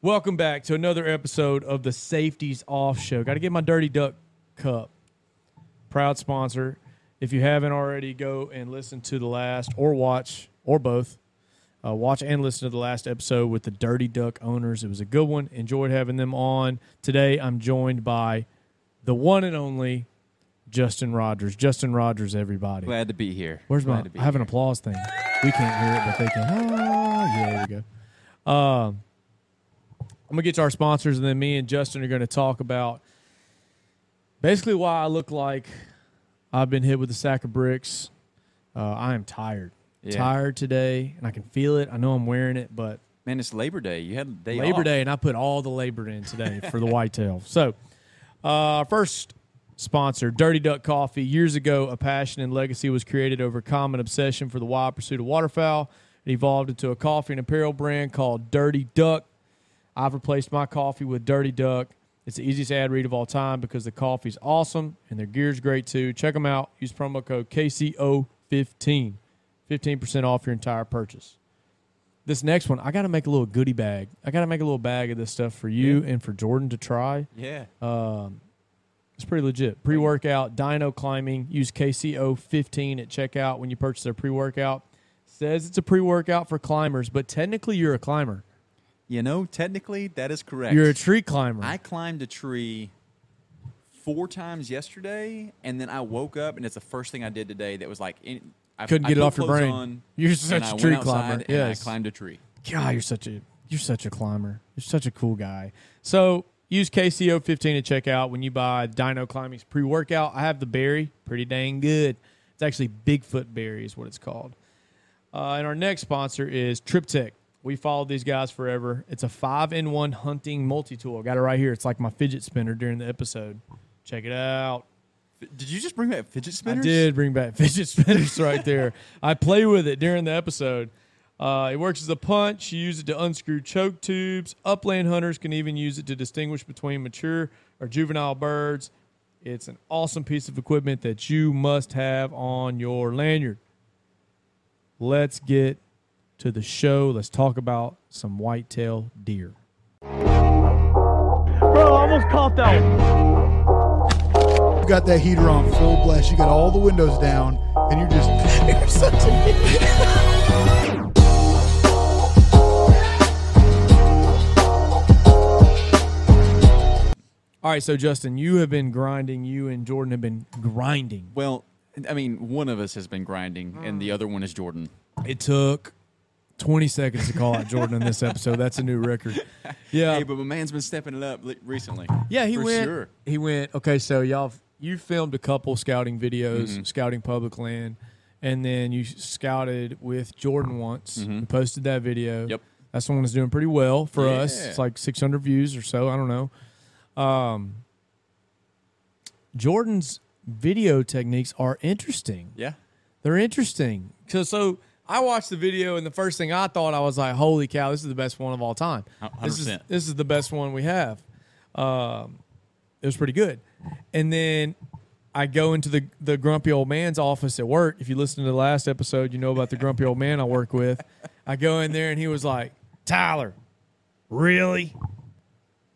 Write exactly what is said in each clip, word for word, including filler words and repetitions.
Welcome back to another episode of the Safeties Off Show. Got to get my Dirty Duck Cup. Proud sponsor. If you haven't already, go and listen to the last, or watch, or both. Uh, watch and listen to the last episode with the Dirty Duck owners. It was a good one. Enjoyed having them on. Today, I'm joined by the one and only Justin Rogers. Justin Rogers, everybody. Glad to be here. Where's Glad my? I have here. An applause thing. We can't hear it, but they can. Oh, yeah, there we go. Um. I'm going to get to our sponsors, and then me and Justin are going to talk about basically why I look like I've been hit with a sack of bricks. Uh, I am tired. Yeah. Tired today, and I can feel it. I know I'm wearing it, but... Man, it's Labor Day. You had a day Labor off. Day, and I put all the labor in today for the whitetail. So, uh, first sponsor, Dirty Duck Coffee. Years ago, a passion and legacy was created over common obsession for the wild pursuit of waterfowl. It evolved into a coffee and apparel brand called Dirty Duck. I've replaced my coffee with Dirty Duck. It's the easiest ad read of all time because the coffee's awesome and their gear's great too. Check them out. Use promo code K C O fifteen. fifteen percent off your entire purchase. This next one, I got to make a little goodie bag. I got to make a little bag of this stuff for you yeah. and for Jordan to try. Yeah. Um, it's pretty legit. Pre-workout, Dyno Climbing. Use K C O fifteen at checkout when you purchase their pre-workout. It says it's a pre-workout for climbers, but technically you're a climber. You know, technically, that is correct. You're a tree climber. I climbed a tree four times yesterday, and then I woke up, and it's the first thing I did today that was like... In, I, Couldn't I get it off your brain. On, you're such a tree climber. Yes. And I climbed a tree. God, you're such a, you're such a climber. You're such a cool guy. So use K C O fifteen to checkout when you buy Dyno Climbing's pre-workout. I have the berry. Pretty dang good. It's actually Bigfoot berry is what it's called. Uh, and our next sponsor is Triptik. We followed these guys forever. It's a five in one hunting multi-tool. Got it right here. It's like my fidget spinner during the episode. Check it out. Did you just bring back fidget spinners? I did bring back fidget spinners right there. I play with it during the episode. Uh, it works as a punch. You use it to unscrew choke tubes. Upland hunters can even use it to distinguish between mature or juvenile birds. It's an awesome piece of equipment that you must have on your lanyard. Let's get to the show. Let's talk about some whitetail deer. Bro, I almost caught that one. You got that heater on full blast. You got all the windows down, and you're just... You're such a bitch. All right, so Justin, you have been grinding. You and Jordan have been grinding. Well, I mean, one of us has been grinding, mm. and the other one is Jordan. It took... twenty seconds to call out Jordan in this episode. That's a new record. Yeah. Hey, but my man's been stepping it up recently. Yeah, he for went. Sure. He went, okay, so y'all, you filmed a couple scouting videos, mm-hmm. scouting public land, and then you scouted with Jordan once. Mm-hmm. You posted that video. Yep. That's the one that's doing pretty well for yeah. us. It's like six hundred views or so. I don't know. Um, Jordan's video techniques are interesting. Yeah. They're interesting. So, so, I watched the video, and the first thing I thought, I was like, holy cow, this is the best one of all time. one hundred percent. This is, this is the best one we have. Um, it was pretty good. And then I go into the, the grumpy old man's office at work. If you listen to the last episode, you know about the grumpy old man I work with. I go in there, and he was like, Tyler, really?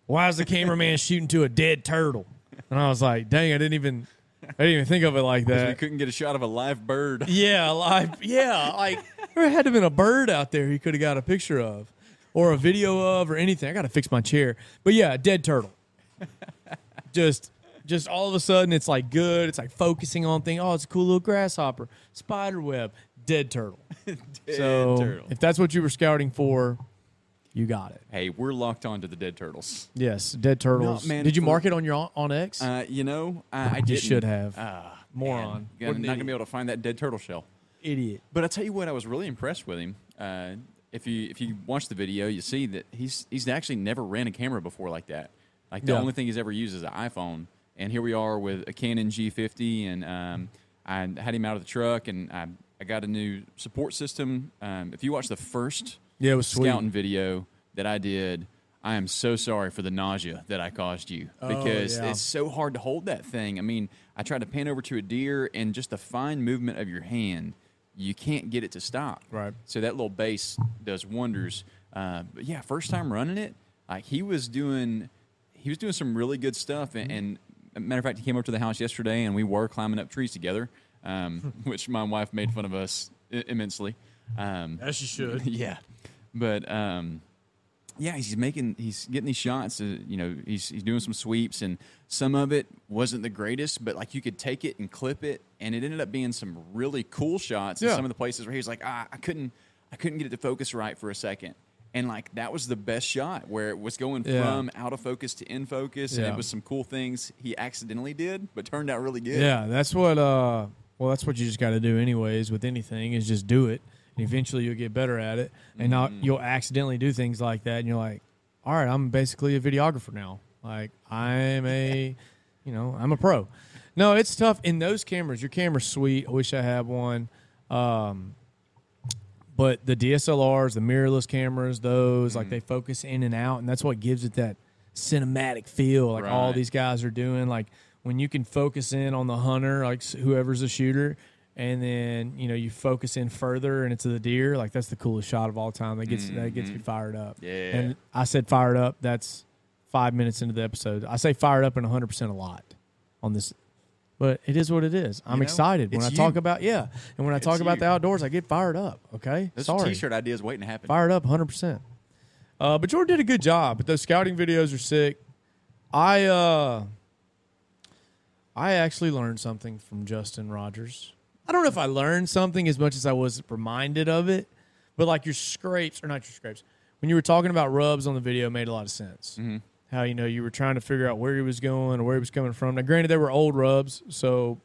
Why is the cameraman shooting to a dead turtle? And I was like, dang, I didn't even – I didn't even think of it like that. We couldn't get a shot of a live bird. Yeah, live. Yeah, like there had to have been a bird out there he could have got a picture of or a video of or anything. I got to fix my chair. But, yeah, a dead turtle. just just all of a sudden it's, like, good. It's, like, focusing on things. Oh, it's a cool little grasshopper, spider web, dead turtle. dead so turtle. If that's what you were scouting for, you got it. Hey, we're locked on to the dead turtles. Yes, dead turtles. No, man, did you mark it on your on X? Uh, you know, I, I didn't. You should have. Uh, Moron. Man, I'm not going to be able to find that dead turtle shell. Idiot. But I tell you what, I was really impressed with him. Uh, if you if you watch the video, you see that he's he's actually never ran a camera before like that. Like the no. only thing he's ever used is an iPhone. And here we are with a Canon G fifty. And um, I had him out of the truck, and I, I got a new support system. Um, if you watch the first... Yeah, it was sweet. Scouting video that I did. I am so sorry for the nausea that I caused you because oh, yeah. it's so hard to hold that thing. I mean, I tried to pan over to a deer, and just the fine movement of your hand, you can't get it to stop. Right. So that little base does wonders. Uh, but yeah, first time running it, uh, he was doing he was doing some really good stuff. And, and a matter of fact, he came up to the house yesterday, and we were climbing up trees together, um, which my wife made fun of us immensely. Um, As she should. Yeah. But um, yeah, he's making he's getting these shots. Uh, you know, he's he's doing some sweeps, and some of it wasn't the greatest, but like you could take it and clip it, and it ended up being some really cool shots. Yeah. In some of the places where he was like, ah, I couldn't I couldn't get it to focus right for a second. And, like, that was the best shot where it was going yeah. from out of focus to in focus. Yeah. And it was some cool things he accidentally did but turned out really good. Yeah, that's what uh, – well, that's what you just got to do anyways with anything is just do it. And eventually you'll get better at it. And now mm-hmm. you'll accidentally do things like that. And you're like, all right, I'm basically a videographer now. Like, I'm a – you know, I'm a pro. No, it's tough. In those cameras, your camera's sweet. I wish I had one. Um But the D S L Rs, the mirrorless cameras, those, mm-hmm. like, they focus in and out, and that's what gives it that cinematic feel, like right. all these guys are doing. Like, when you can focus in on the hunter, like, whoever's the shooter, and then, you know, you focus in further, and it's the deer, like, that's the coolest shot of all time. That gets mm-hmm. that gets me fired up. Yeah. And I said fired up. That's five minutes into the episode. I say fired up and one hundred percent a lot on this. But it is what it is. I'm you know, excited when I you. talk about yeah, and when I it's talk about you. the outdoors, I get fired up. Okay, those sorry. T-shirt ideas waiting to happen. Fired up, one hundred percent. Uh, but Jordan did a good job. But those scouting videos are sick. I uh, I actually learned something from Justin Rogers. I don't know if I learned something as much as I was reminded of it. But like your scrapes or not your scrapes, when you were talking about rubs on the video, made a lot of sense. Mm-hmm. How, you know, you were trying to figure out where he was going or where he was coming from. Now, granted, they were old rubs, so,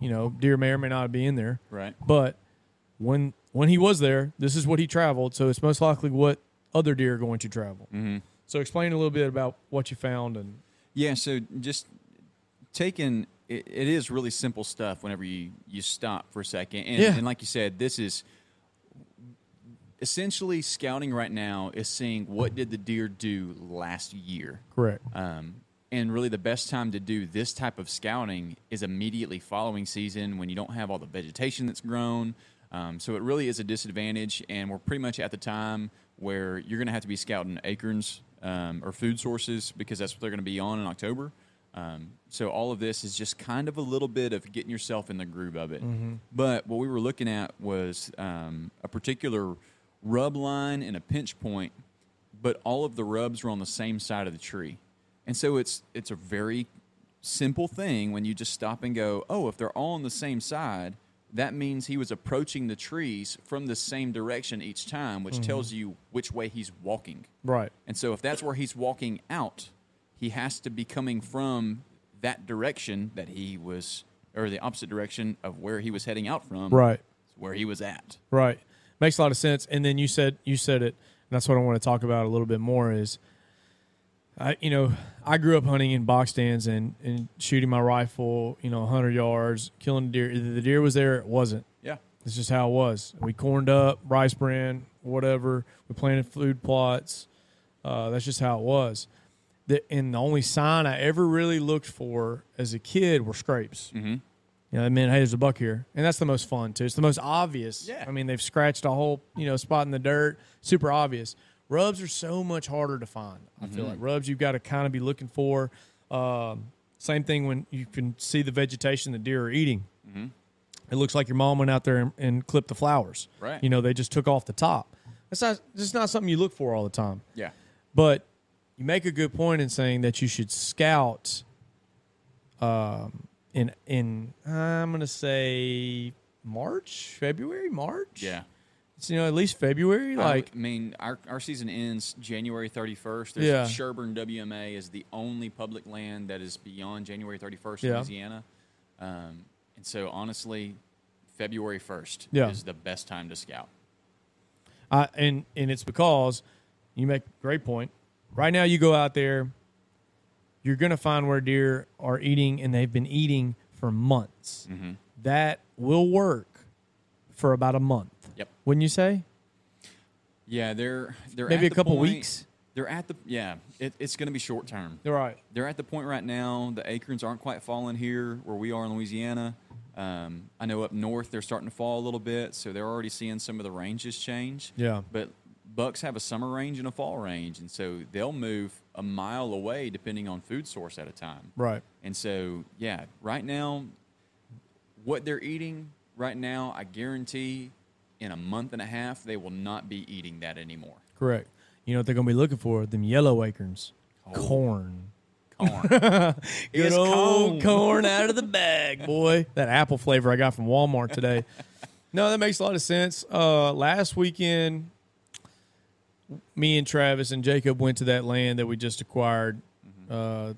you know, deer may or may not be in there. Right. But when when he was there, this is what he traveled, so it's most likely what other deer are going to travel. Mm-hmm. So explain a little bit about what you found. And yeah, so just taking it, it is really simple stuff whenever you, you stop for a second. And, yeah. and like you said, this is essentially, scouting right now is seeing what did the deer do last year. Correct. Um, and really the best time to do this type of scouting is immediately following season when you don't have all the vegetation that's grown. Um, so it really is a disadvantage, and we're pretty much at the time where you're going to have to be scouting acorns um, or food sources because that's what they're going to be on in October. Um, so all of this is just kind of a little bit of getting yourself in the groove of it. Mm-hmm. But what we were looking at was um, a particular rub line and a pinch point, but all of the rubs were on the same side of the tree. And so it's it's a very simple thing when you just stop and go, oh, if they're all on the same side, that means he was approaching the trees from the same direction each time, which mm-hmm. tells you which way he's walking. Right. And so if that's where he's walking out, he has to be coming from that direction that he was, or the opposite direction of where he was heading out from. Right. Where he was at. Right. Makes a lot of sense. And then you said you said it, and that's what I want to talk about a little bit more is, I you know, I grew up hunting in box stands and, and shooting my rifle, you know, one hundred yards, killing the deer. Either the deer was there or it wasn't. Yeah. It's just how it was. We corned up, rice bran, whatever. We planted food plots. Uh, that's just how it was. The, and the only sign I ever really looked for as a kid were scrapes. Mm-hmm. You know, I mean, hey, there's a buck here. And that's the most fun, too. It's the most obvious. Yeah. I mean, they've scratched a whole, you know, spot in the dirt. Super obvious. Rubs are so much harder to find, I mm-hmm. feel like. Rubs you've got to kind of be looking for. Um, same thing when you can see the vegetation the deer are eating. Mm-hmm. It looks like your mom went out there and, and clipped the flowers. Right. You know, they just took off the top. That's not, that's not something you look for all the time. Yeah. But you make a good point in saying that you should scout um, – In in I'm gonna say March, February, March. Yeah, it's, you know, at least February. Like, I mean, our our season ends January thirty-first. There's yeah. Sherburne W M A is the only public land that is beyond January thirty-first, yeah. Louisiana, um, and so honestly, February first yeah. is the best time to scout. I and and it's because you make a great point. Right now, you go out there. You're going to find where deer are eating, and they've been eating for months. Mm-hmm. That will work for about a month. Yep. Wouldn't you say? Yeah, they're they're maybe at a the couple point, weeks. They're at the yeah. It, it's going to be short term. They're right. They're at the point right now. The acorns aren't quite falling here where we are in Louisiana. Um, I know up north they're starting to fall a little bit, so they're already seeing some of the ranges change. Yeah. But bucks have a summer range and a fall range, and so they'll move a mile away depending on food source at a time. Right. And so, yeah, right now, what they're eating right now, I guarantee in a month and a half, they will not be eating that anymore. Correct. You know what they're going to be looking for? Them yellow acorns. Oh. Corn. Corn. Good old corn. corn out of the bag, boy. That apple flavor I got from Walmart today. No, that makes a lot of sense. Uh, last weekend, me and Travis and Jacob went to that land that we just acquired, mm-hmm. uh,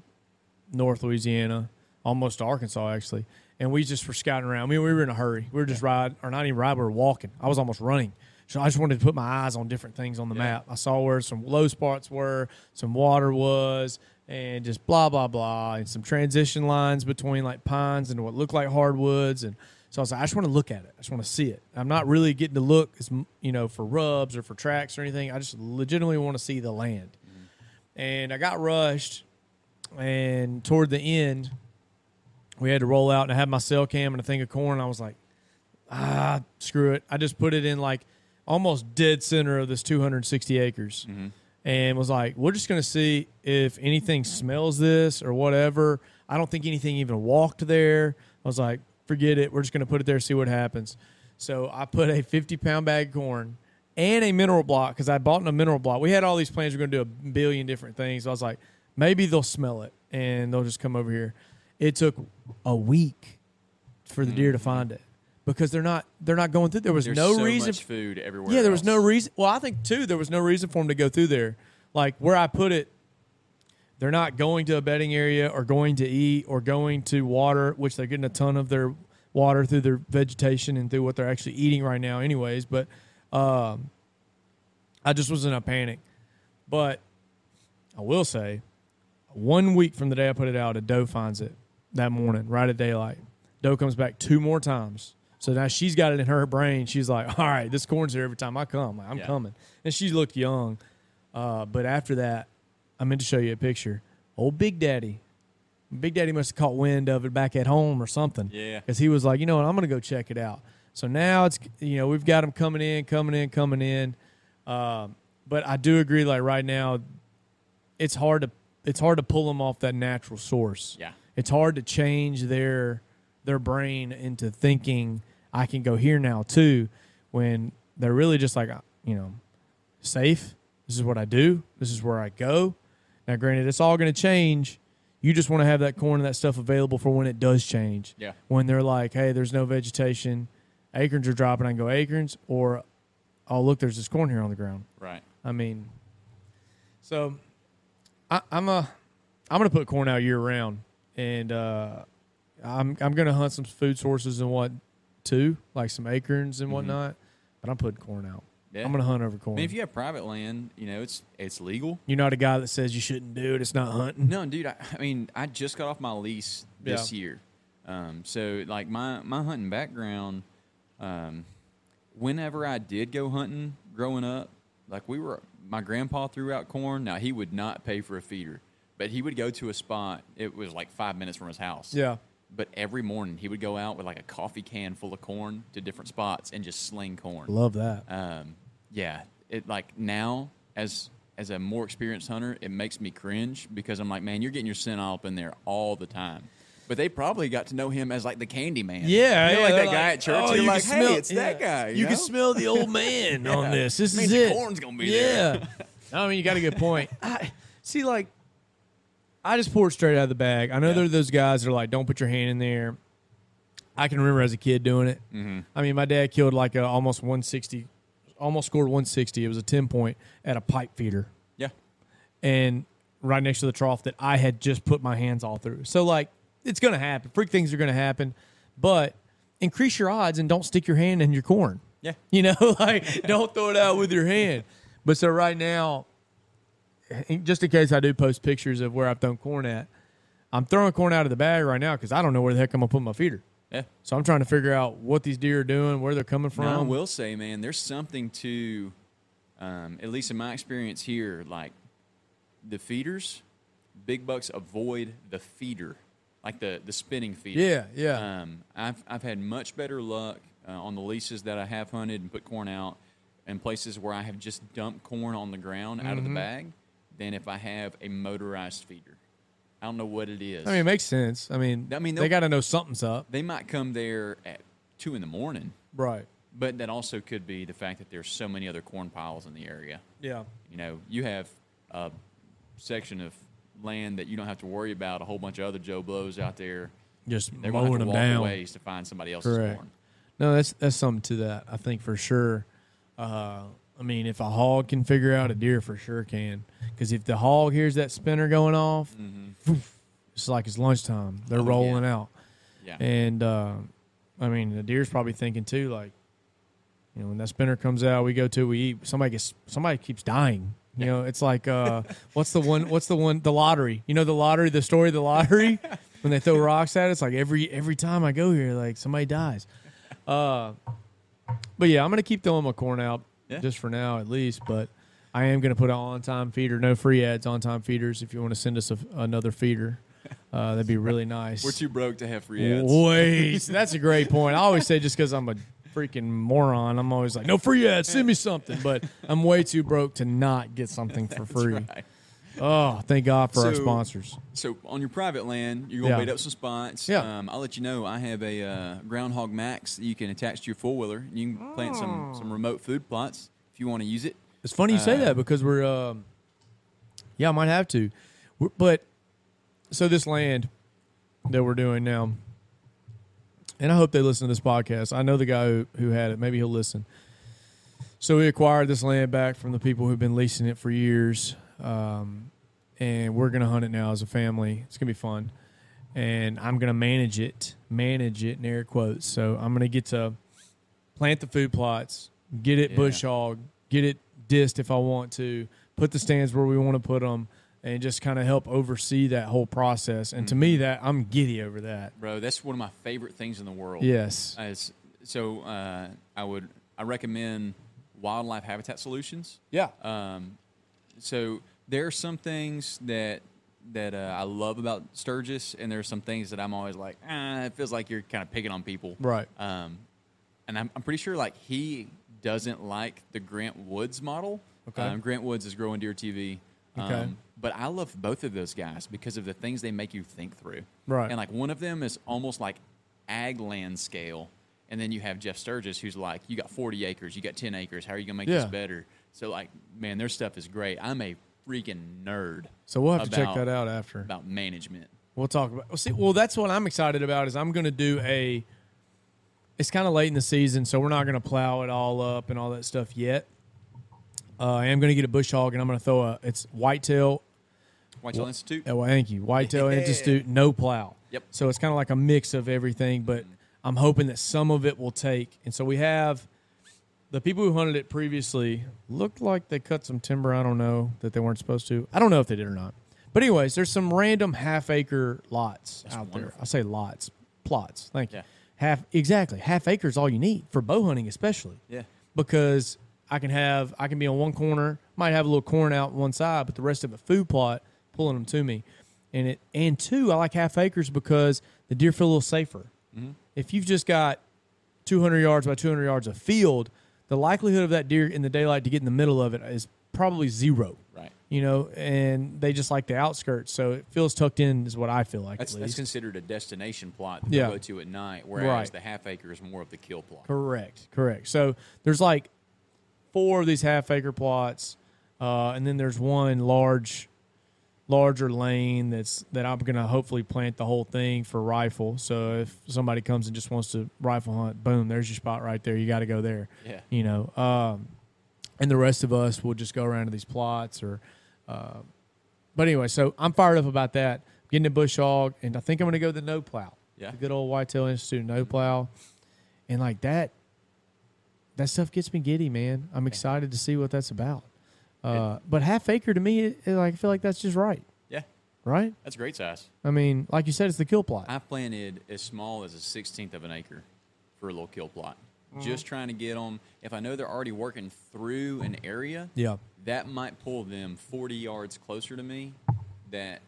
North Louisiana, almost to Arkansas, actually. And we just were scouting around. I mean, we were in a hurry. We were just yeah. riding, or not even riding, we were walking. I was almost running. So I just wanted to put my eyes on different things on the yeah. map. I saw where some low spots were, some water was, and just blah, blah, blah, and some transition lines between, like, pines and what looked like hardwoods. And so I was like, I just want to look at it. I just want to see it. I'm not really getting to look, as, you know, for rubs or for tracks or anything. I just legitimately want to see the land. Mm-hmm. And I got rushed, and toward the end, we had to roll out, and I had my cell cam and a thing of corn. I was like, ah, screw it. I just put it in, like, almost dead center of this two hundred sixty acres, mm-hmm. and was like, we're just going to see if anything smells this or whatever. I don't think anything even walked there. I was like, forget it. We're just going to put it there, see what happens. So I put a fifty-pound bag of corn and a mineral block, because I bought in a mineral block. We had all these plans. We're going to do a billion different things. So I was like, maybe they'll smell it, and they'll just come over here. It took a week for the deer to find it, because they're not they're not going through. There was There's no so reason. Much food everywhere. Yeah, there else. was no reason. Well, I think, too, there was no reason for them to go through there. Like, where I put it, they're not going to a bedding area or going to eat or going to water, which they're getting a ton of their water through their vegetation and through what they're actually eating right now anyways. But um, I just was in a panic. But I will say, one week from the day I put it out, a doe finds it that morning, right at daylight. Doe comes back two more times. So now she's got it in her brain. She's like, all right, this corn's here every time I come. I'm yeah. coming. And she looked young. Uh, but after that, I meant to show you a picture. Old Big Daddy. Big Daddy must have caught wind of it back at home or something. Yeah. Because he was like, you know what, I'm going to go check it out. So now it's, you know, we've got them coming in, coming in, coming in. Um, but I do agree, like right now, it's hard to it's hard to pull them off that natural source. Yeah. It's hard to change their their brain into thinking, I can go here now too, when they're really just like, you know, safe. This is what I do. This is where I go. Now, granted, it's all going to change. You just want to have that corn and that stuff available for when it does change. Yeah. When they're like, hey, there's no vegetation. Acorns are dropping. I can go acorns. Or, oh, look, there's this corn here on the ground. Right. I mean, so I, I'm a, I'm going to put corn out year-round. And uh, I'm I'm going to hunt some food sources and what, too, like some acorns and mm-hmm. whatnot. But I'm putting corn out. Yeah. I'm going to hunt over corn. I mean, if you have private land, you know, it's it's legal. You're not a guy that says you shouldn't do it. It's not hunting. No, dude, I, I mean, I just got off my lease this yeah. year. Um, so, like, my, my hunting background, um, whenever I did go hunting growing up, like, we were – my grandpa threw out corn. Now, he would not pay for a feeder, but he would go to a spot. It was, like, five minutes from his house. Yeah. But every morning he would go out with, like, a coffee can full of corn to different spots and just sling corn. Love that. Um Yeah, it like now as as a more experienced hunter, it makes me cringe because I'm like, man, you're getting your scent all up in there all the time. But they probably got to know him as like the candy man. Yeah, you know, yeah like that like, guy at church. Oh, you're like, hey, smell, it's yeah. that guy. You, you know? Can smell the old man yeah. on this. This I mean, is the it. Corn's gonna be yeah. there. I mean, you got a good point. I, see, like, I just pour it straight out of the bag. I know yeah. there are those guys that are like, don't put your hand in there. I can remember as a kid doing it. Mm-hmm. I mean, my dad killed like a almost one sixty. Almost scored one sixty. It was a ten point at a pipe feeder. Yeah. And right next to the trough that I had just put my hands all through. So, like, it's going to happen. Freak things are going to happen. But increase your odds and don't stick your hand in your corn. Yeah. You know, like, don't throw it out with your hand. But so right now, just in case I do post pictures of where I've thrown corn at, I'm throwing corn out of the bag right now because I don't know where the heck I'm going to put my feeder. Yeah. So I'm trying to figure out what these deer are doing, where they're coming from. Now, I will say, man, there's something to, um, at least in my experience here, like the feeders, big bucks avoid the feeder, like the, the spinning feeder. Yeah, yeah. Um, I've I've had much better luck uh, on the leases that I have hunted and put corn out and places where I have just dumped corn on the ground mm-hmm. out of the bag than if I have a motorized feeder. I don't know what it is. I mean, it makes sense. I mean, I mean they got to know something's up. They might come there at two in the morning. Right. But that also could be the fact that there's so many other corn piles in the area. Yeah. You know, you have a section of land that you don't have to worry about a whole bunch of other Joe Blows out there. Just They're mowing them down. They're going to have to walk ways to find somebody else's Correct. corn. No, that's, that's something to that, I think, for sure. Uh, I mean, if a hog can figure out, a deer for sure can. Because if the hog hears that spinner going off, mm-hmm. it's like it's lunchtime. They're oh, rolling yeah. out. Yeah. And, uh, I mean, the deer's probably thinking, too, like, you know, when that spinner comes out, we go to, we eat. Somebody gets, somebody keeps dying. You know, it's like, uh, what's the one, what's the one, the lottery. You know, the lottery, the story of the lottery? When they throw rocks at it, it's like every every time I go here, like, somebody dies. Uh, but, yeah, I'm going to keep throwing my corn out. Yeah. Just for now, at least, but I am going to put an on-time feeder. No free ads, on-time feeders. If you want to send us a, another feeder, uh, that'd be really nice. We're too broke to have free ads. Wait, that's a great point. I always say just because I'm a freaking moron, I'm always like, no free ads, send me something. But I'm way too broke to not get something for free. Right. Oh, thank God for so, our sponsors. So on your private land, you're going to yeah. bait up some spots. Yeah. Um, I'll let you know, I have a uh, Groundhog Max that you can attach to your four-wheeler. You can plant oh. some, some remote food plots if you want to use it. It's funny you uh, say that because we're um, – yeah, I might have to. We're, but so this land that we're doing now, and I hope they listen to this podcast. I know the guy who, who had it. Maybe he'll listen. So we acquired this land back from the people who've been leasing it for years. Um, and we're going to hunt it now as a family. It's going to be fun. And I'm going to manage it, manage it in air quotes. So I'm going to get to plant the food plots, get it yeah. bush hog, get it dissed if I want to, put the stands where we want to put them, and just kind of help oversee that whole process. And mm-hmm. to me, that I'm giddy over that. Bro, that's one of my favorite things in the world. Yes. As, so uh, I would I recommend Wildlife Habitat Solutions. Yeah. Um, so – there are some things that that uh, I love about Sturgis, and there are some things that I'm always like, ah, it feels like you're kind of picking on people. Right. Um, and I'm, I'm pretty sure, like, he doesn't like the Grant Woods model. Okay. Um, Grant Woods is Growing Deer T V. Um, okay. But I love both of those guys because of the things they make you think through. Right. And, like, one of them is almost like ag land scale. And then you have Jeff Sturgis, who's like, you got forty acres, you got ten acres. How are you going to make yeah. this better? So, like, man, their stuff is great. I'm a freaking nerd. So we'll have about, to check that out after. About management. We'll talk about well, see, well, that's what I'm excited about is I'm going to do a – it's kind of late in the season, so we're not going to plow it all up and all that stuff yet. Uh, I am going to get a bush hog, and I'm going to throw a – it's Whitetail. Whitetail well, Institute. Oh, well, thank you. Whitetail yeah. Institute, no plow. Yep. So it's kind of like a mix of everything, but I'm hoping that some of it will take. And so we have – the people who hunted it previously looked like they cut some timber, I don't know, that they weren't supposed to. I don't know if they did or not. But anyways, there's some random half-acre lots That's out wonderful. there. I say lots. Plots. Thank you. Yeah. Half Exactly. Half acre is all you need for bow hunting especially. Yeah. Because I can have I can be on one corner, might have a little corn out on one side, but the rest of a food plot pulling them to me. And, it, and two, I like half acres because the deer feel a little safer. Mm-hmm. If you've just got two hundred yards by two hundred yards of field, the likelihood of that deer in the daylight to get in the middle of it is probably zero. Right. You know, and they just like the outskirts, so it feels tucked in is what I feel like. That's, at least. that's considered a destination plot that yeah. you go to at night, whereas right. the half acre is more of the kill plot. Correct, correct. So there's like four of these half acre plots, uh, and then there's one large, larger lane that's that I'm going to hopefully plant the whole thing for rifle. So if somebody comes and just wants to rifle hunt, boom, there's your spot right there. You got to go there. Yeah. You know, um, and the rest of us will just go around to these plots or, uh, but anyway, so I'm fired up about that. I'm getting a bush hog, and I think I'm going to go to the no plow. Yeah. The good old Whitetail Institute no plow. And like that, that stuff gets me giddy, man. I'm excited to see what that's about. Uh, but half acre to me, it, it, like, I feel like that's just right. Yeah. Right? That's great size. I mean, like you said, it's the kill plot. I planted as small as a sixteenth of an acre for a little kill plot. Mm-hmm. Just trying to get them. If I know they're already working through an area, yeah, that might pull them forty yards closer to me. That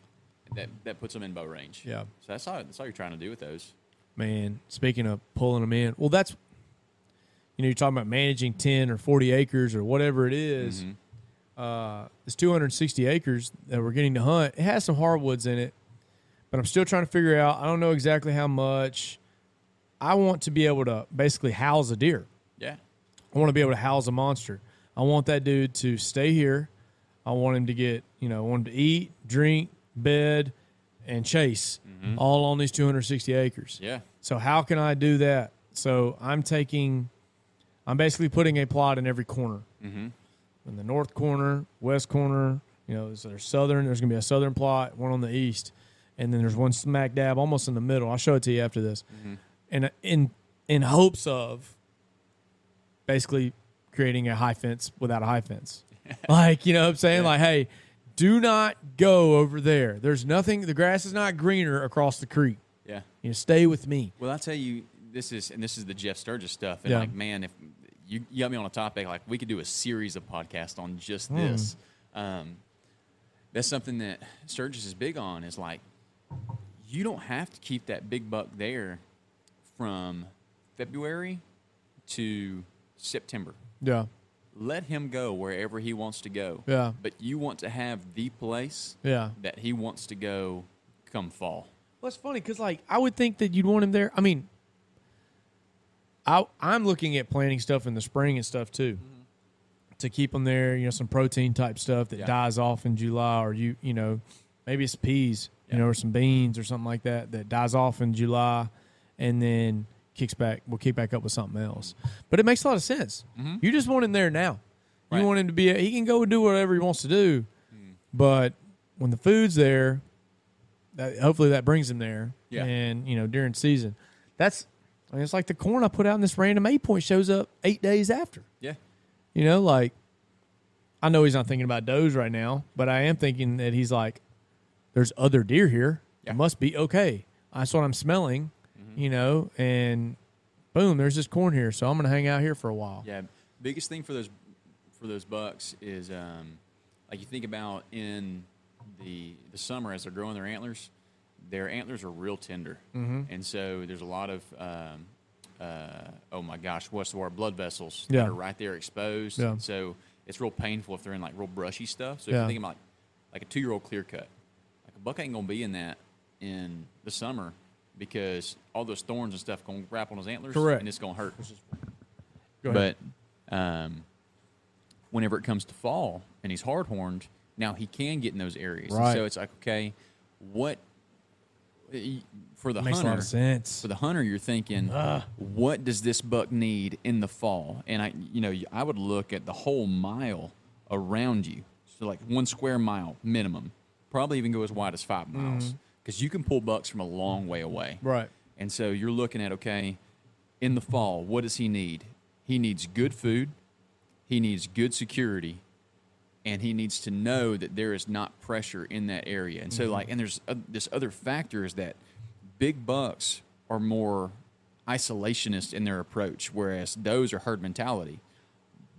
that that puts them in bow range. Yeah. So that's all, that's all you're trying to do with those. Man, speaking of pulling them in, well, that's you know, you're talking about managing ten or forty acres or whatever it is. Mm-hmm. Uh, it's two hundred sixty acres that we're getting to hunt. It has some hardwoods in it, but I'm still trying to figure out. I don't know exactly how much. I want to be able to basically house a deer. Yeah. I want to be able to house a monster. I want that dude to stay here. I want him to get, you know, I want him to eat, drink, bed, and chase mm-hmm. all on these two hundred sixty acres. Yeah. So how can I do that? So I'm taking, I'm basically putting a plot in every corner. Mm-hmm. In the north corner, west corner, you know, so there's southern, there's going to be a southern plot, one on the east, and then there's one smack dab almost in the middle. I'll show it to you after this. Mm-hmm. And in in hopes of basically creating a high fence without a high fence. Like, you know what I'm saying? Yeah. Like, hey, do not go over there. There's nothing. The grass is not greener across the creek. Yeah. You know, stay with me. Well, I tell you, this is, and this is the Jeff Sturgis stuff. And, yeah. like, man, if you, you got me on a topic, like, we could do a series of podcasts on just mm. this. Um, that's something that Sturgis is big on is, like, you don't have to keep that big buck there from February to September. Yeah. Let him go wherever he wants to go. Yeah. But you want to have the place yeah. that he wants to go come fall. Well, it's funny because, like, I would think that you'd want him there. I mean, I, I'm looking at planting stuff in the spring and stuff, too, mm-hmm. to keep him there, you know, some protein-type stuff that yeah. dies off in July or, you you know, maybe it's peas, yeah. you know, or some beans or something like that that dies off in July and then kicks back, we'll kick back up with something else. But it makes a lot of sense. Mm-hmm. You just want him there now. Right. You want him to be, a, he can go and do whatever he wants to do, mm. but when the food's there, that, hopefully that brings him there. Yeah. And, you know, during season. That's, I mean, it's like the corn I put out in this random eight point shows up eight days after. Yeah. You know, like, I know he's not thinking about does right now, but I am thinking that he's like, there's other deer here. Yeah. It must be okay. That's what I'm smelling. You know, and boom, there's this corn here, so I'm going to hang out here for a while. Yeah, biggest thing for those for those bucks is, um, like, you think about in the the summer as they're growing their antlers, their antlers are real tender. Mm-hmm. And so there's a lot of, um, uh, oh, my gosh, what's the word, blood vessels yeah. that are right there exposed. Yeah. And so it's real painful if they're in, like, real brushy stuff. So if yeah. you're thinking about, like, like a two-year-old clear cut, like a buck ain't going to be in that in the summer, because all those thorns and stuff going to wrap on his antlers. Correct. And it's going to hurt. Go ahead. But um, whenever it comes to fall and he's hard-horned, now he can get in those areas. Right. And so it's like, okay, what for the makes hunter? Makes a lot of sense. For the hunter, you're thinking, uh. what does this buck need in the fall? And I, you know, I would look at the whole mile around you, so like one square mile minimum. Probably even go as wide as five miles. Mm-hmm. Because you can pull bucks from a long way away. Right. And so you're looking at, okay, in the fall, what does he need? He needs good food. He needs good security. And he needs to know that there is not pressure in that area. And so, mm-hmm. like, and there's uh, this other factor is that big bucks are more isolationist in their approach, whereas does are herd mentality.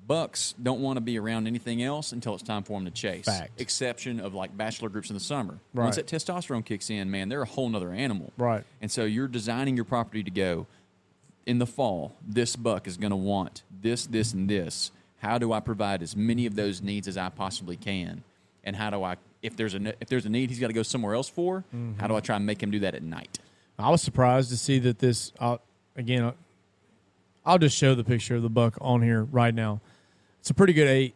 Bucks don't want to be around anything else until it's time for them to chase. Fact. Exception of, like, bachelor groups in the summer. Right. Once that testosterone kicks in, man, they're a whole nother animal. Right. And so you're designing your property to go, in the fall, this buck is going to want this, this, and this. How do I provide as many of those needs as I possibly can? And how do I, if there's a, if there's a need he's got to go somewhere else for, mm-hmm. how do I try and make him do that at night? I was surprised to see that this, I'll, again, I'll just show the picture of the buck on here right now. It's a pretty good eight.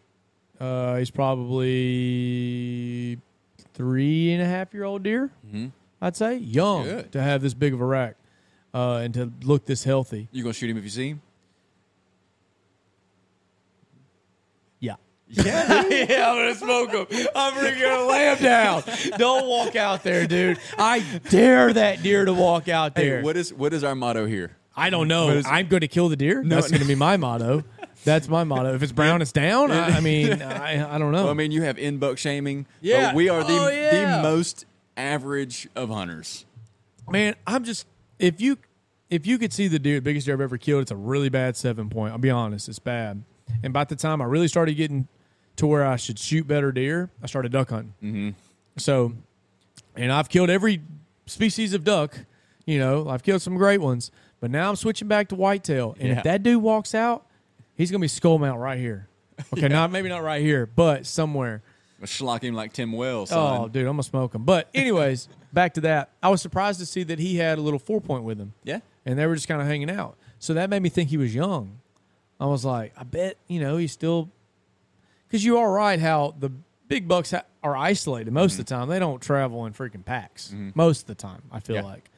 Uh, he's probably three and a half year old deer, mm-hmm. I'd say. Young good. To have this big of a rack uh, and to look this healthy. You gonna shoot him if you see him? Yeah. Yeah, yeah, I'm gonna smoke him. I'm gonna lay him down. Don't walk out there, dude. I dare that deer to walk out there. Hey, what is what is our motto here? I don't know. Is, I'm going to kill the deer. No, that's going to be my motto. That's my motto. If it's brown, it's down. I, I mean, I, I don't know. Well, I mean, you have in-buck shaming. Yeah. We are the, oh, yeah. the most average of hunters. Man, I'm just – if you if you could see the deer, the biggest deer I've ever killed, it's a really bad seven-point. I'll be honest. It's bad. And by the time I really started getting to where I should shoot better deer, I started duck hunting. Mm-hmm. So – and I've killed every species of duck. You know, I've killed some great ones. But now I'm switching back to whitetail. And yeah. if that dude walks out, he's going to be skull mount right here. Okay, yeah. not maybe not right here, but somewhere. I'll schlock him like Tim Wells. Son. Oh, dude, I'm going to smoke him. But anyways, back to that. I was surprised to see that he had a little four-point with him. Yeah. And they were just kind of hanging out. So that made me think he was young. I was like, I bet, you know, he's still – because you are right how the big bucks ha- are isolated most mm-hmm. of the time. They don't travel in freaking packs mm-hmm. most of the time, I feel yeah. like.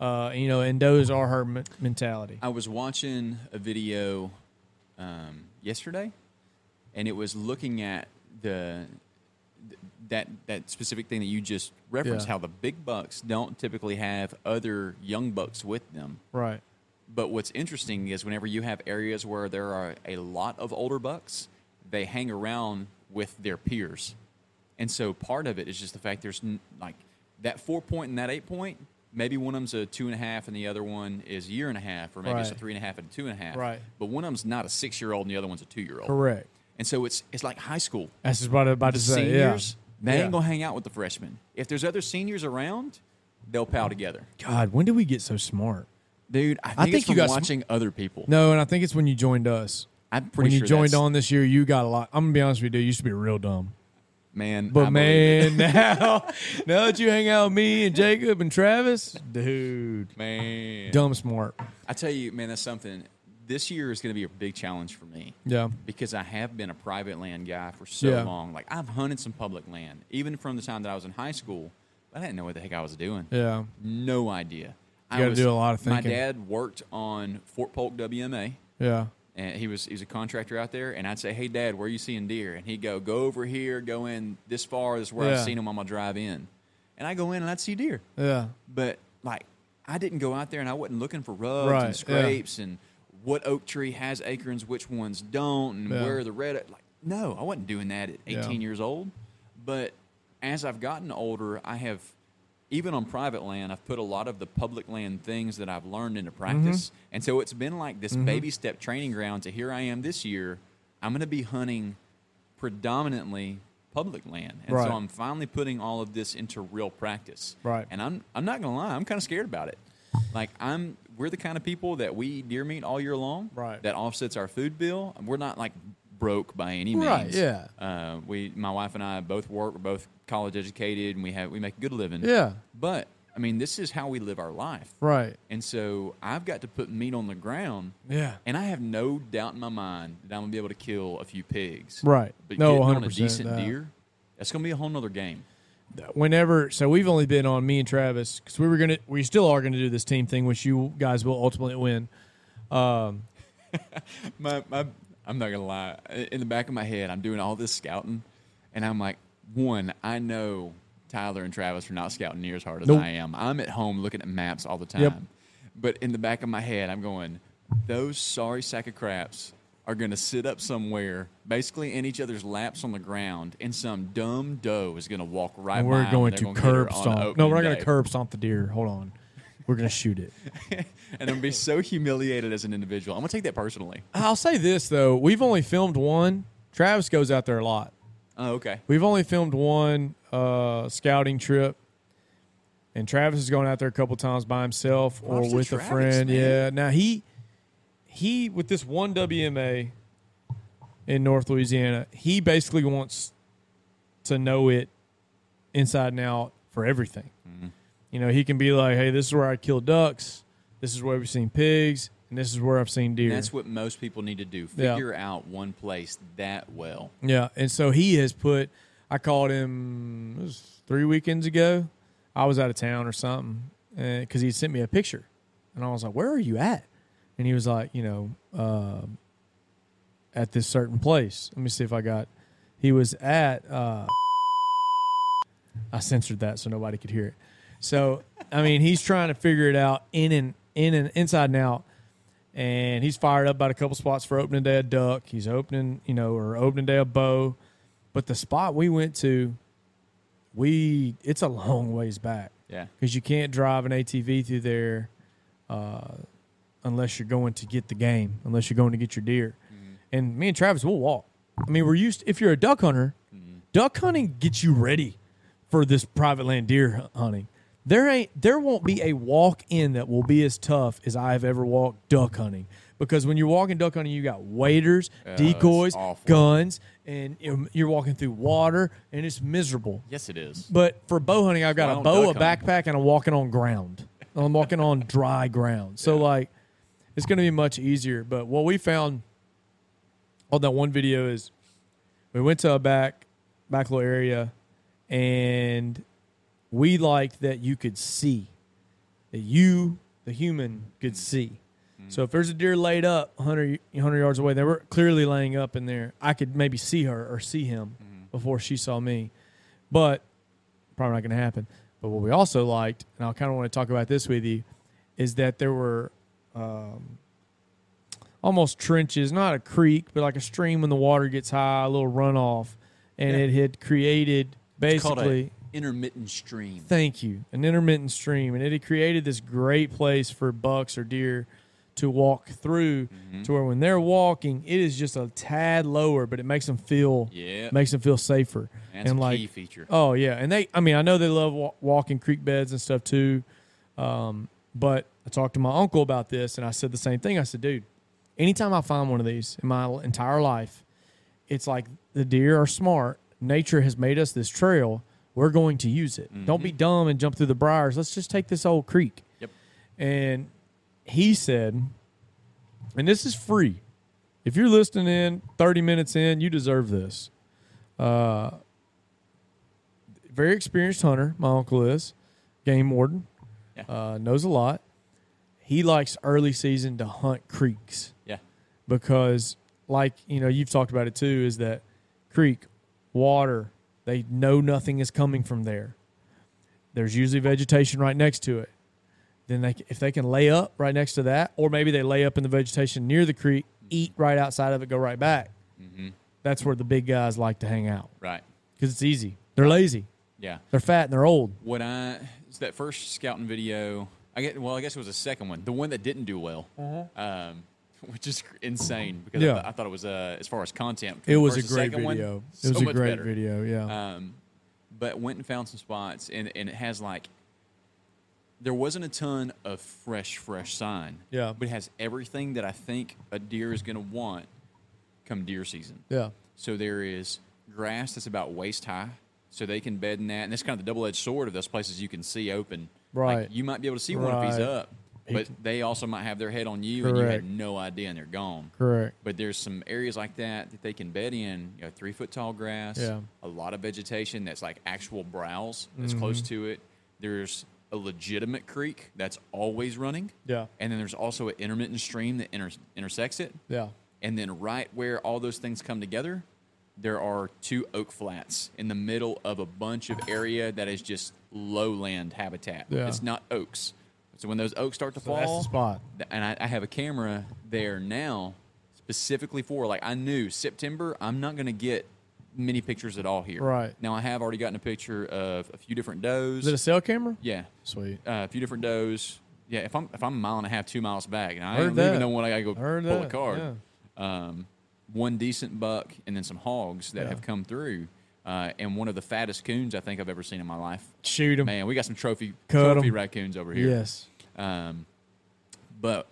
Uh, you know, and those are her m- mentality. I was watching a video um, yesterday, and it was looking at the th- that that specific thing that you just referenced, yeah. how the big bucks don't typically have other young bucks with them. Right. But what's interesting is whenever you have areas where there are a lot of older bucks, they hang around with their peers. And so part of it is just the fact there's, n- like, that four-point and that eight-point, maybe one of them's a two-and-a-half and the other one is a year-and-a-half, or maybe right. it's a three-and-a-half and a two-and-a-half. Right. But one of them's not a six-year-old and the other one's a two-year-old. Correct. And so it's it's like high school. That's just what I was about the to say, seniors, yeah. they yeah. ain't going to hang out with the freshmen. If there's other seniors around, they'll pal together. God, when did we get so smart? Dude, I think, I think it's from you got watching some, other people. No, and I think it's when you joined us. I'm pretty sure When you sure joined on this year, you got a lot. I'm going to be honest with you, dude. You used to be real dumb. Man. But, I man, now, now that you hang out with me and Jacob and Travis, dude. Man. Dumb smart. I tell you, man, that's something. This year is going to be a big challenge for me. Yeah. Because I have been a private land guy for so yeah. long. Like, I've hunted some public land, even from the time that I was in high school. I didn't know what the heck I was doing. Yeah. No idea. You got to do a lot of thinking. My dad worked on Fort Polk W M A. Yeah. And he was he was a contractor out there. And I'd say, hey, Dad, where are you seeing deer? And he'd go, go over here, go in this far. This is where yeah. I've seen them on my drive in. And I go in and I'd see deer. Yeah. But, like, I didn't go out there and I wasn't looking for rubs right. and scrapes yeah. and what oak tree has acorns, which ones don't, and yeah. where are the red. Like, no, I wasn't doing that at eighteen yeah. years old. But as I've gotten older, I have – even on private land, I've put a lot of the public land things that I've learned into practice. Mm-hmm. And so it's been like this mm-hmm. baby step training ground to here I am this year. I'm going to be hunting predominantly public land. And right. so I'm finally putting all of this into real practice. Right. And I'm I'm not going to lie. I'm kind of scared about it. Like, I'm we're the kind of people that we eat deer meat all year long. Right. That offsets our food bill. We're not, like, broke by any means. Right, yeah. Uh, we, my wife and I both work. We're both college educated, and we have we make a good living. Yeah. But, I mean, this is how we live our life. Right. And so I've got to put meat on the ground. Yeah. And I have no doubt in my mind that I'm going to be able to kill a few pigs. Right. But no, getting one hundred percent on a decent that. deer, that's going to be a whole nother game. Whenever, so we've only been on, me and Travis, because we were going to, we still are going to do this team thing, which you guys will ultimately win. Um, my, my, I'm not going to lie. In the back of my head, I'm doing all this scouting, and I'm like, one, I know Tyler and Travis are not scouting near as hard as nope. I am. I'm at home looking at maps all the time. Yep. But in the back of my head, I'm going, those sorry sack of craps are going to sit up somewhere, basically in each other's laps on the ground, and some dumb doe is going to walk right and we're by going them. We're going to curb stomp. No, we're not going to curb stomp the deer. Hold on. We're going to shoot it. And I'm going to be so humiliated as an individual. I'm going to take that personally. I'll say this, though. We've only filmed one. Travis goes out there a lot. Oh, okay. We've only filmed one uh, scouting trip, and Travis has gone out there a couple times by himself or Watch with a friend. Man. Yeah. Now, he, he with this one W M A in North Louisiana, he basically wants to know it inside and out for everything. Mm-hmm. You know, he can be like, hey, this is where I kill ducks, this is where we've seen pigs, and this is where I've seen deer. And that's what most people need to do, figure yeah. out one place that well. Yeah, and so he has put, I called him it was three weekends ago. I was out of town or something because he sent me a picture. And I was like, where are you at? And he was like, you know, uh, at this certain place. Let me see if I got, he was at, uh, I censored that so nobody could hear it. So, I mean, he's trying to figure it out in and in and inside and out, and he's fired up about a couple spots for opening day of duck. He's opening, you know, or opening day of bow. But the spot we went to, we it's a long ways back. Yeah. Because you can't drive an A T V through there uh, unless you're going to get the game, unless you're going to get your deer. Mm-hmm. And me and Travis will walk. I mean, we're used to, if you're a duck hunter, mm-hmm. duck hunting gets you ready for this private land deer hunting. There ain't there won't be a walk in that will be as tough as I've ever walked duck hunting, because when you're walking duck hunting, you got waders, yeah, decoys, guns, and you're walking through water, and it's miserable. Yes, it is. But for bow hunting, I've got a bow, a backpack, and I'm walking on ground. I'm walking on dry ground. So, yeah. like, it's going to be much easier. But what we found on that one video is we went to a back, back little area, and we liked that you could see, that you, the human, could see. Mm-hmm. So if there's a deer laid up one hundred, one hundred yards away, they were clearly laying up in there, I could maybe see her or see him mm-hmm. before she saw me. But probably not going to happen. But what we also liked, and I kind of want to talk about this with you, is that there were um, almost trenches, not a creek, but like a stream when the water gets high, a little runoff, and yeah. it had created basically – intermittent stream. Thank you. An intermittent stream. And it had created this great place for bucks or deer to walk through mm-hmm. to where when they're walking, it is just a tad lower, but it makes them feel yeah. makes them feel safer. That's and a like, key feature. Oh, yeah. And they, I mean, I know they love wa- walking creek beds and stuff too, um, but I talked to my uncle about this, and I said the same thing. I said, dude, anytime I find one of these in my entire life, it's like the deer are smart. Nature has made us this trail. We're going to use it. Mm-hmm. Don't be dumb and jump through the briars. Let's just take this old creek. Yep. And he said, and this is free. If you're listening in, thirty minutes in, you deserve this. Uh, very experienced hunter, my uncle is. Game warden. Yeah. Uh, knows a lot. He likes early season to hunt creeks. Yeah. Because, like, you know, you've talked about it too, is that creek, water, they know nothing is coming from there. There's usually vegetation right next to it. Then they, if they can lay up right next to that, or maybe they lay up in the vegetation near the creek, eat right outside of it, go right back. Mm-hmm. That's where the big guys like to hang out. Right. Because it's easy. They're lazy. Yeah. They're fat and they're old. What I it's that first scouting video, I get, well, I guess it was the second one, the one that didn't do well, uh-huh. um, which is insane because yeah. I, th- I thought it was, uh, as far as content. It was a great video. One, it so was a great better. video, yeah. Um, but went and found some spots, and, and it has like, there wasn't a ton of fresh, fresh sign. Yeah. But it has everything that I think a deer is going to want come deer season. Yeah. So there is grass that's about waist high, so they can bed in that. And that's kind of the double-edged sword of those places you can see open. Right. Like you might be able to see right. one if he's up. But they also might have their head on you, Correct. and you had no idea, and they're gone. Correct. But there's some areas like that that they can bed in, you know, three-foot-tall grass, yeah. a lot of vegetation that's like actual browse that's mm-hmm. close to it. There's a legitimate creek that's always running. Yeah. And then there's also an intermittent stream that inter- intersects it. Yeah. And then right where all those things come together, there are two oak flats in the middle of a bunch of area that is just lowland habitat. Yeah. It's not oaks. So when those oaks start to so fall, that's the spot. And I, I have a camera there now specifically for, like, I knew September, I'm not going to get many pictures at all here. Right. Now, I have already gotten a picture of a few different does. Is it a cell camera? Yeah. Sweet. Uh, a few different does. Yeah, if I'm if I'm a mile and a half, two miles back, and I Heard don't that. even know when I got to go Heard pull that. a card. Yeah. Um, one decent buck and then some hogs that yeah. have come through. Uh, and one of the fattest coons I think I've ever seen in my life. Shoot him. Man, we got some trophy, trophy raccoons over here. Yes. Um, but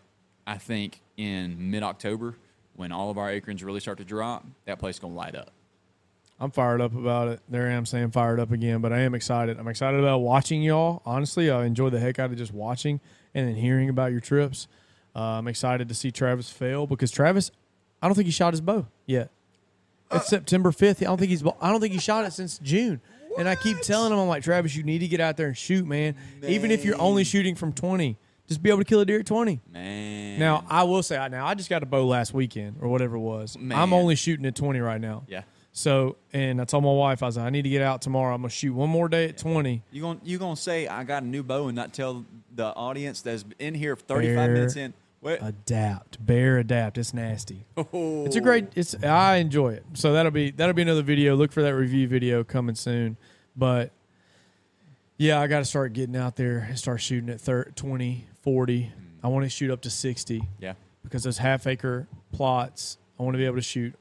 I think in mid-October, when all of our acorns really start to drop, that place is going to light up. I'm fired up about it. There I am saying fired up again, but I am excited. I'm excited about watching y'all. Honestly, I enjoy the heck out of just watching and then hearing about your trips. Uh, I'm excited to see Travis fail because Travis, I don't think he shot his bow yet. It's uh, September fifth. I don't think he's. I don't think he shot it since June. What? And I keep telling him, I'm like, Travis, you need to get out there and shoot, man. man. Even if you're only shooting from twenty, just be able to kill a deer at twenty. Man. Now I will say, now I just got a bow last weekend or whatever it was. Man. I'm only shooting at twenty right now. Yeah. So, and I told my wife, I was like, I need to get out tomorrow. I'm gonna shoot one more day at yeah. twenty. You gonna you gonna say I got a new bow and not tell the audience that's in here for thirty-five Bear. minutes in. What? Adapt, bear adapt. It's nasty. Oh. It's a great. It's I enjoy it. So that'll be that'll be another video. Look for that review video coming soon. But yeah, I got to start getting out there and start shooting at thirty, twenty, forty. Mm. I want to shoot up to sixty. Yeah, because those half acre plots, I want to be able to shoot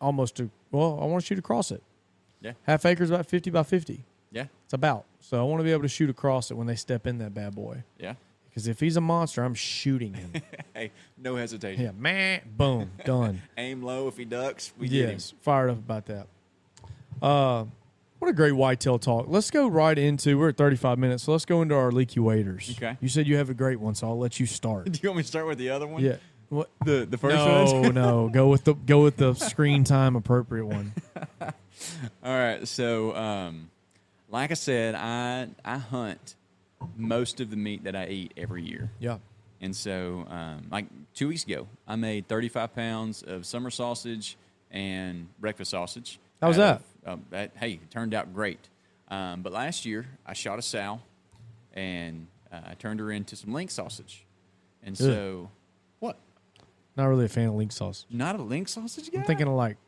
almost to. Well, I want to shoot across it. Yeah, half acre is about fifty by fifty. Yeah, it's about. So I want to be able to shoot across it when they step in that bad boy. Yeah. Because if he's a monster, I'm shooting him. Hey, no hesitation. Yeah, man, boom, done. Aim low. If he ducks, we yes, get him. Yes, fired up about that. Uh, what a great whitetail talk. Let's go right into, we're at thirty-five minutes, so let's go into our leaky waders. Okay. You said you have a great one, so I'll let you start. Do you want me to start with the other one? Yeah. What? The the first one? No, no. Go with the go with the screen time appropriate one. All right. So, um, like I said, I I hunt most of the meat that I eat every year. Yeah. And so, um, like two weeks ago, I made thirty-five pounds of summer sausage and breakfast sausage. How was that? Of, um, that? Hey, it turned out great. Um, but last year, I shot a sow, and uh, I turned her into some link sausage. And Good. so, what? Not really a fan of link sausage. Not a link sausage guy? I'm thinking of like,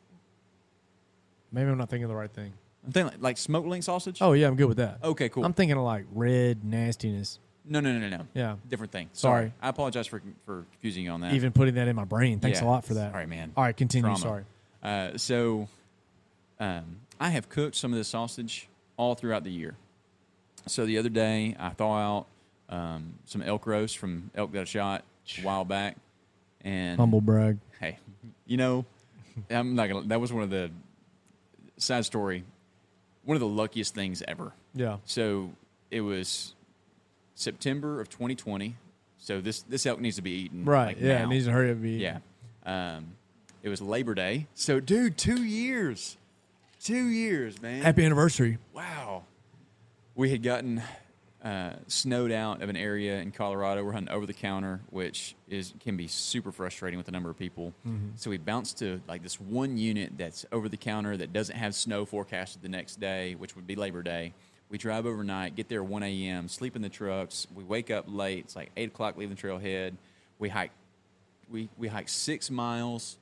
maybe I'm not thinking of the right thing. I'm thinking like, like smoked link sausage? Oh, yeah, I'm good with that. Okay, cool. I'm thinking of like red nastiness. No, no, no, no, no. Yeah. Different thing. Sorry. sorry. I apologize for for confusing you on that. Even putting that in my brain. Thanks yeah. a lot for that. All right, man. All right, continue. Trauma. Sorry. Uh, so, um, I have cooked some of this sausage all throughout the year. So the other day, I thaw out um, some elk roast from elk that I shot a while back. And humble brag. Hey, you know, I'm not gonna. That was one of the sad story. One of the luckiest things ever. Yeah. So it was September of twenty twenty. So this, this elk needs to be eaten. Right. Like yeah. Now. It needs to hurry up and be eaten. Yeah. Um, it was Labor Day. So, dude, two years. Two years, man. Happy anniversary. Wow. We had gotten uh, snowed out of an area in Colorado. We're hunting over the counter, which is can be super frustrating with the number of people. Mm-hmm. So we bounced to like this one unit that's over the counter that doesn't have snow forecasted the next day, which would be Labor Day. We drive overnight, get there at one a.m., sleep in the trucks. We wake up late. It's like eight o'clock, leaving the trailhead. We hike, we, we hike six miles,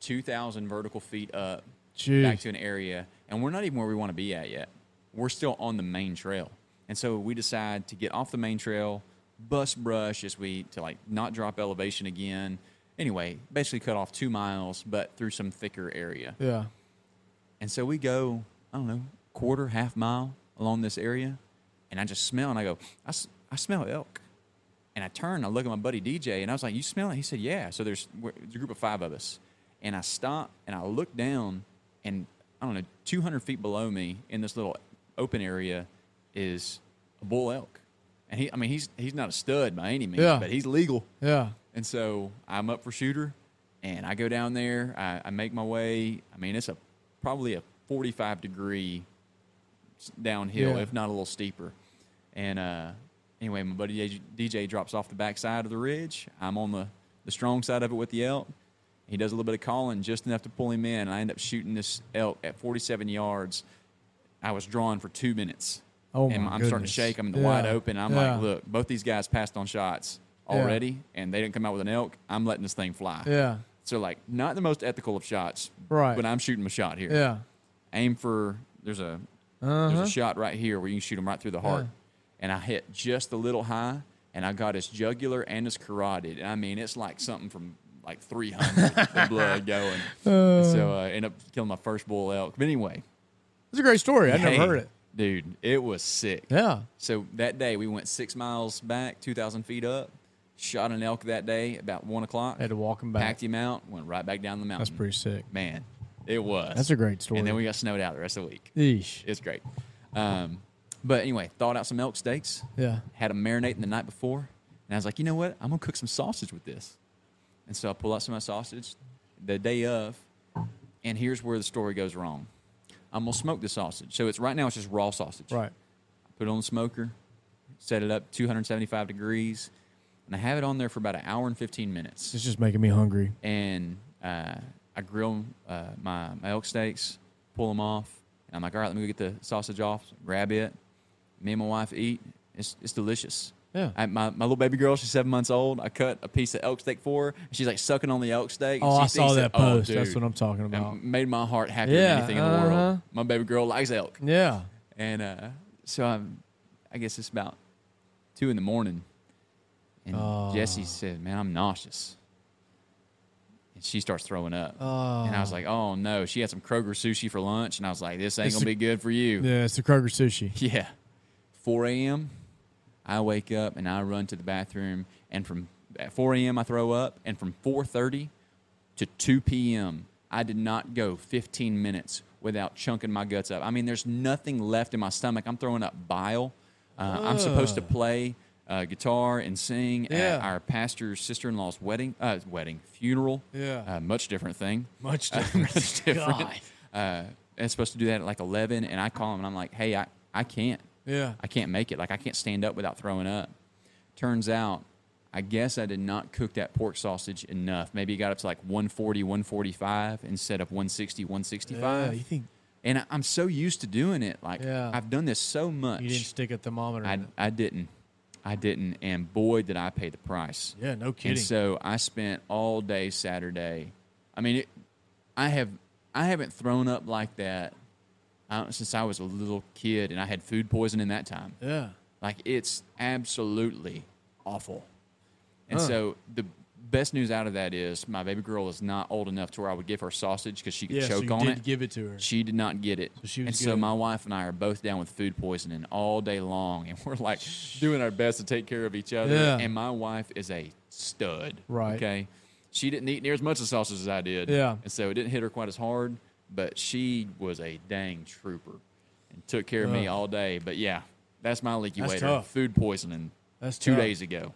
two thousand vertical feet up. Jeez. Back to an area, and we're not even where we want to be at yet. We're still on the main trail. And so we decide to get off the main trail, bust brush as we to like not drop elevation again. Anyway, basically cut off two miles, but through some thicker area. Yeah. And so we go, I don't know, quarter, half mile along this area, and I just smell, and I go, I, I smell elk. And I turn, and I look at my buddy D J, and I was like, you smell it? He said, yeah. So there's, we're, there's a group of five of us. And I stop, and I look down, and, I don't know, two hundred feet below me in this little open area is a bull elk. And, he, I mean, he's he's not a stud by any means, yeah. but he's legal. Yeah. And so I'm up for shooter, and I go down there. I, I make my way. I mean, it's a probably a forty-five-degree downhill, yeah. if not a little steeper. And uh, anyway, my buddy D J drops off the backside of the ridge. I'm on the, the strong side of it with the elk. He does a little bit of calling, just enough to pull him in. And I end up shooting this elk at forty-seven yards. I was drawing for two minutes. Oh, my And I'm goodness. starting to shake. I'm in the yeah. wide open. I'm yeah. like, look, both these guys passed on shots already, yeah. and they didn't come out with an elk. I'm letting this thing fly. Yeah. So, like, not the most ethical of shots, right? But I'm shooting my shot here. Yeah. Aim for there's a uh-huh. there's a shot right here where you can shoot him right through the heart. Yeah. And I hit just a little high, and I got his jugular and his carotid. I mean, it's like something from – like three hundred blood going. Uh, so I uh, ended up killing my first bull elk. But anyway. It's a great story. I never heard it. Dude, it was sick. Yeah. So that day we went six miles back, two thousand feet up, shot an elk that day about one o'clock. Had to walk him back. Packed him out, went right back down the mountain. That's pretty sick. Man, it was. That's a great story. And then we got snowed out the rest of the week. Eesh. It's great. Um, but anyway, thawed out some elk steaks. Yeah. Had them marinating the night before. And I was like, you know what? I'm going to cook some sausage with this. And so I pull out some of my sausage the day of, and here's where the story goes wrong. I'm going to smoke the sausage. So it's right now it's just raw sausage. Right. I put it on the smoker, set it up two hundred seventy-five degrees, and I have it on there for about an hour and fifteen minutes. It's just making me hungry. And uh, I grill uh, my, my elk steaks, pull them off, and I'm like, all right, let me go get the sausage off, so grab it. Me and my wife eat. It's, it's delicious. Yeah, I, my my little baby girl, she's seven months old. I cut a piece of elk steak for her. She's like sucking on the elk steak. And oh, she I saw that, that post. Oh, that's what I'm talking about. It made my heart happier yeah, than anything uh-huh. in the world. My baby girl likes elk. Yeah, and uh, so I'm, I guess it's about two in the morning, and uh. Jesse said, "Man, I'm nauseous." and she starts throwing up. Oh. And I was like, oh, no. She had some Kroger sushi for lunch, and I was like, this ain't going to be good for you. Yeah, it's the Kroger sushi. Yeah. four a.m., I wake up, and I run to the bathroom, and from at four a.m. I throw up, and from four thirty to two p.m., I did not go fifteen minutes without chunking my guts up. I mean, there's nothing left in my stomach. I'm throwing up bile. Uh, oh. I'm supposed to play uh, guitar and sing yeah. at our pastor's sister-in-law's wedding, uh, wedding funeral. Yeah, uh, much different thing. Much different. Uh, much different. God. Uh, I'm supposed to do that at like eleven, and I call him, and I'm like, hey, I, I can't. Yeah. I can't make it. Like, I can't stand up without throwing up. Turns out, I guess I did not cook that pork sausage enough. Maybe it got up to like one forty, one forty-five instead of one sixty, one sixty-five. Yeah, you think... And I, I'm so used to doing it. Like, yeah. I've done this so much. You didn't stick a thermometer I, in it. I didn't. I didn't. And boy, did I pay the price. Yeah, no kidding. And so I spent all day Saturday. I mean, it, I have, I haven't thrown up like that I since I was a little kid, and I had food poisoning that time. Yeah. Like, it's absolutely awful. And huh. so the best news out of that is my baby girl is not old enough to where I would give her sausage because she could yeah, choke so you on did it. Give it to her. She did not get it. So she was and good. So my wife and I are both down with food poisoning all day long, and we're like doing our best to take care of each other. Yeah. And my wife is a stud. Right. Okay. She didn't eat near as much of sausage as I did. Yeah. And so it didn't hit her quite as hard, but she was a dang trooper and took care of uh, me all day. But yeah, that's my leaky that's waiter. Tough. Food poisoning. That's two tough. days ago.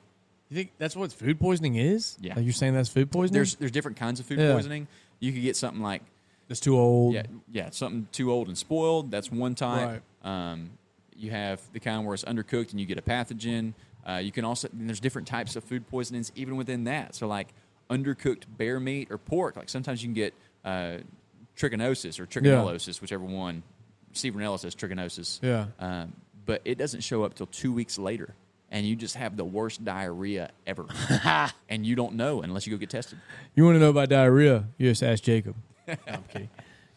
You think that's what food poisoning is? Yeah. Like, you're saying that's food poisoning? There's there's different kinds of food yeah. poisoning. You could get something like... That's too old. Yeah, yeah, something too old and spoiled. That's one type. Right. Um, you have the kind where it's undercooked and you get a pathogen. Uh, you can also... And there's different types of food poisonings even within that. So, like, undercooked bear meat or pork. Like, sometimes you can get uh, trichinosis or trichinosis, yeah. whichever one. Stevenella says trichinosis. Yeah. Um, but it doesn't show up till two weeks later. And you just have the worst diarrhea ever. And you don't know unless you go get tested. You want to know about diarrhea? You just ask Jacob. No, I'm kidding.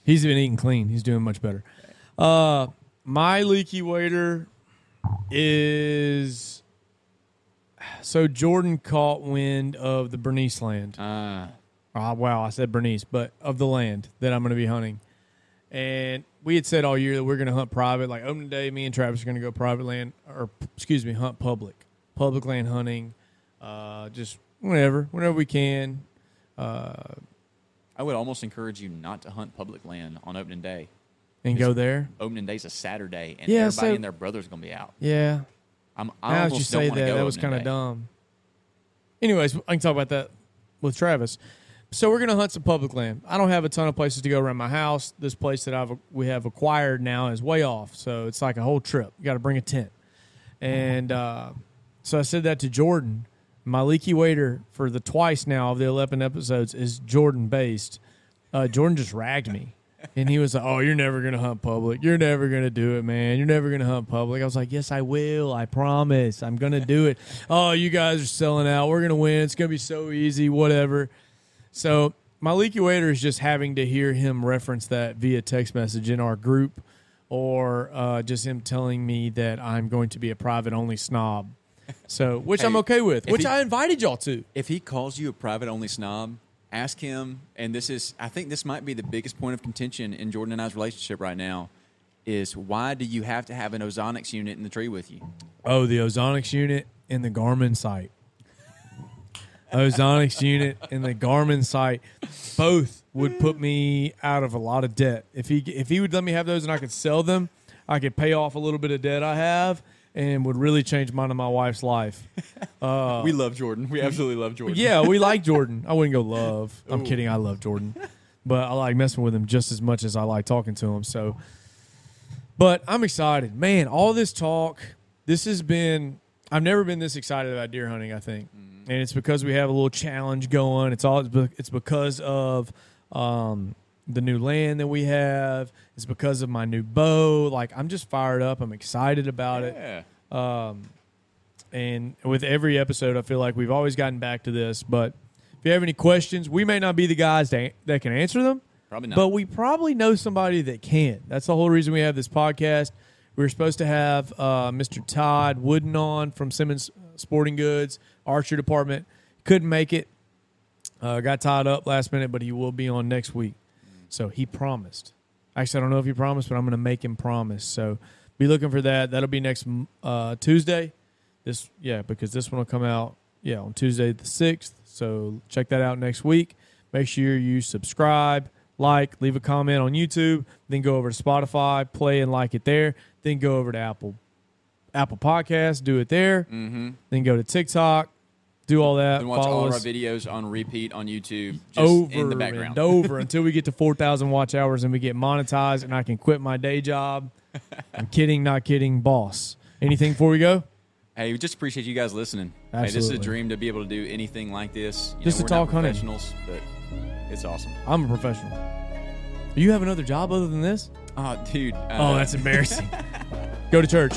He's been eating clean. He's doing much better. Uh, my leaky waiter is... So Jordan caught wind of the Bernice land. Uh. Oh, wow, I said Bernice, but of the land that I'm going to be hunting. And... We had said all year that we're going to hunt private. Like, opening day, me and Travis are going to go private land, or, excuse me, hunt public. Public land hunting, uh, just whenever, whenever we can. Uh, I would almost encourage you not to hunt public land on opening day. And go there? Opening day's a Saturday, and yeah, everybody so, and their brother's going to be out. Yeah. I'm, I now almost you say don't that, go that was kind of dumb. Anyways, I can talk about that with Travis. So we're going to hunt some public land. I don't have a ton of places to go around my house. This place that I've we have acquired now is way off, so it's like a whole trip. You got to bring a tent. And uh, so I said that to Jordan. My leaky waiter for the twice now of the eleven episodes is Jordan-based. Uh, Jordan just ragged me, and he was like, oh, you're never going to hunt public. You're never going to do it, man. You're never going to hunt public. I was like, yes, I will. I promise. I'm going to do it. Oh, you guys are selling out. We're going to win. It's going to be so easy, whatever. So my leaky waiter is just having to hear him reference that via text message in our group, or uh, just him telling me that I'm going to be a private-only snob, So which hey, I'm okay with, which he, I invited y'all to. If he calls you a private-only snob, ask him, and this is, I think this might be the biggest point of contention in Jordan and I's relationship right now, is why do you have to have an Ozonics unit in the tree with you? Oh, the Ozonics unit and the Garmin site. Ozonics unit and the Garmin site both would put me out of a lot of debt. If he if he would let me have those and I could sell them, I could pay off a little bit of debt I have and would really change mine and my wife's life. Uh, we love Jordan. We absolutely love Jordan. Yeah, we like Jordan. I wouldn't go love. I'm Ooh. kidding. I love Jordan. But I like messing with him just as much as I like talking to him. So, but I'm excited. Man, all this talk, this has been – I've never been this excited about deer hunting, I think. Mm. And it's because we have a little challenge going. It's all it's because of um, the new land that we have. It's because of my new bow. Like, I'm just fired up. I'm excited about yeah. it. Um, and with every episode, I feel like we've always gotten back to this. But if you have any questions, we may not be the guys that, that can answer them. Probably not. But we probably know somebody that can. That's the whole reason we have this podcast. We were supposed to have uh, Mister Todd Wooden on from Simmons Sporting Goods, archery department. Couldn't make it. Uh, got tied up last minute, but he will be on next week. So he promised. Actually, I don't know if he promised, but I'm going to make him promise. So be looking for that. That'll be next uh, Tuesday. This Yeah, because this one will come out, yeah, on Tuesday the sixth. So check that out next week. Make sure you subscribe, like, leave a comment on YouTube. Then go over to Spotify, play and like it there. Then go over to Apple Apple Podcasts, do it there. Mm-hmm. Then go to TikTok. Do all that. Then watch all us. Our videos on repeat on YouTube, just over in the background. And over until we get to four thousand watch hours and we get monetized and I can quit my day job. I'm kidding, not kidding, boss. Anything before we go? Hey, we just appreciate you guys listening. Absolutely. Hey, this is a dream to be able to do anything like this. You just know, to talk hunting. Professionals, but it's awesome. I'm a professional. Do you have another job other than this? Oh, dude. Uh, oh, that's embarrassing. Go to church.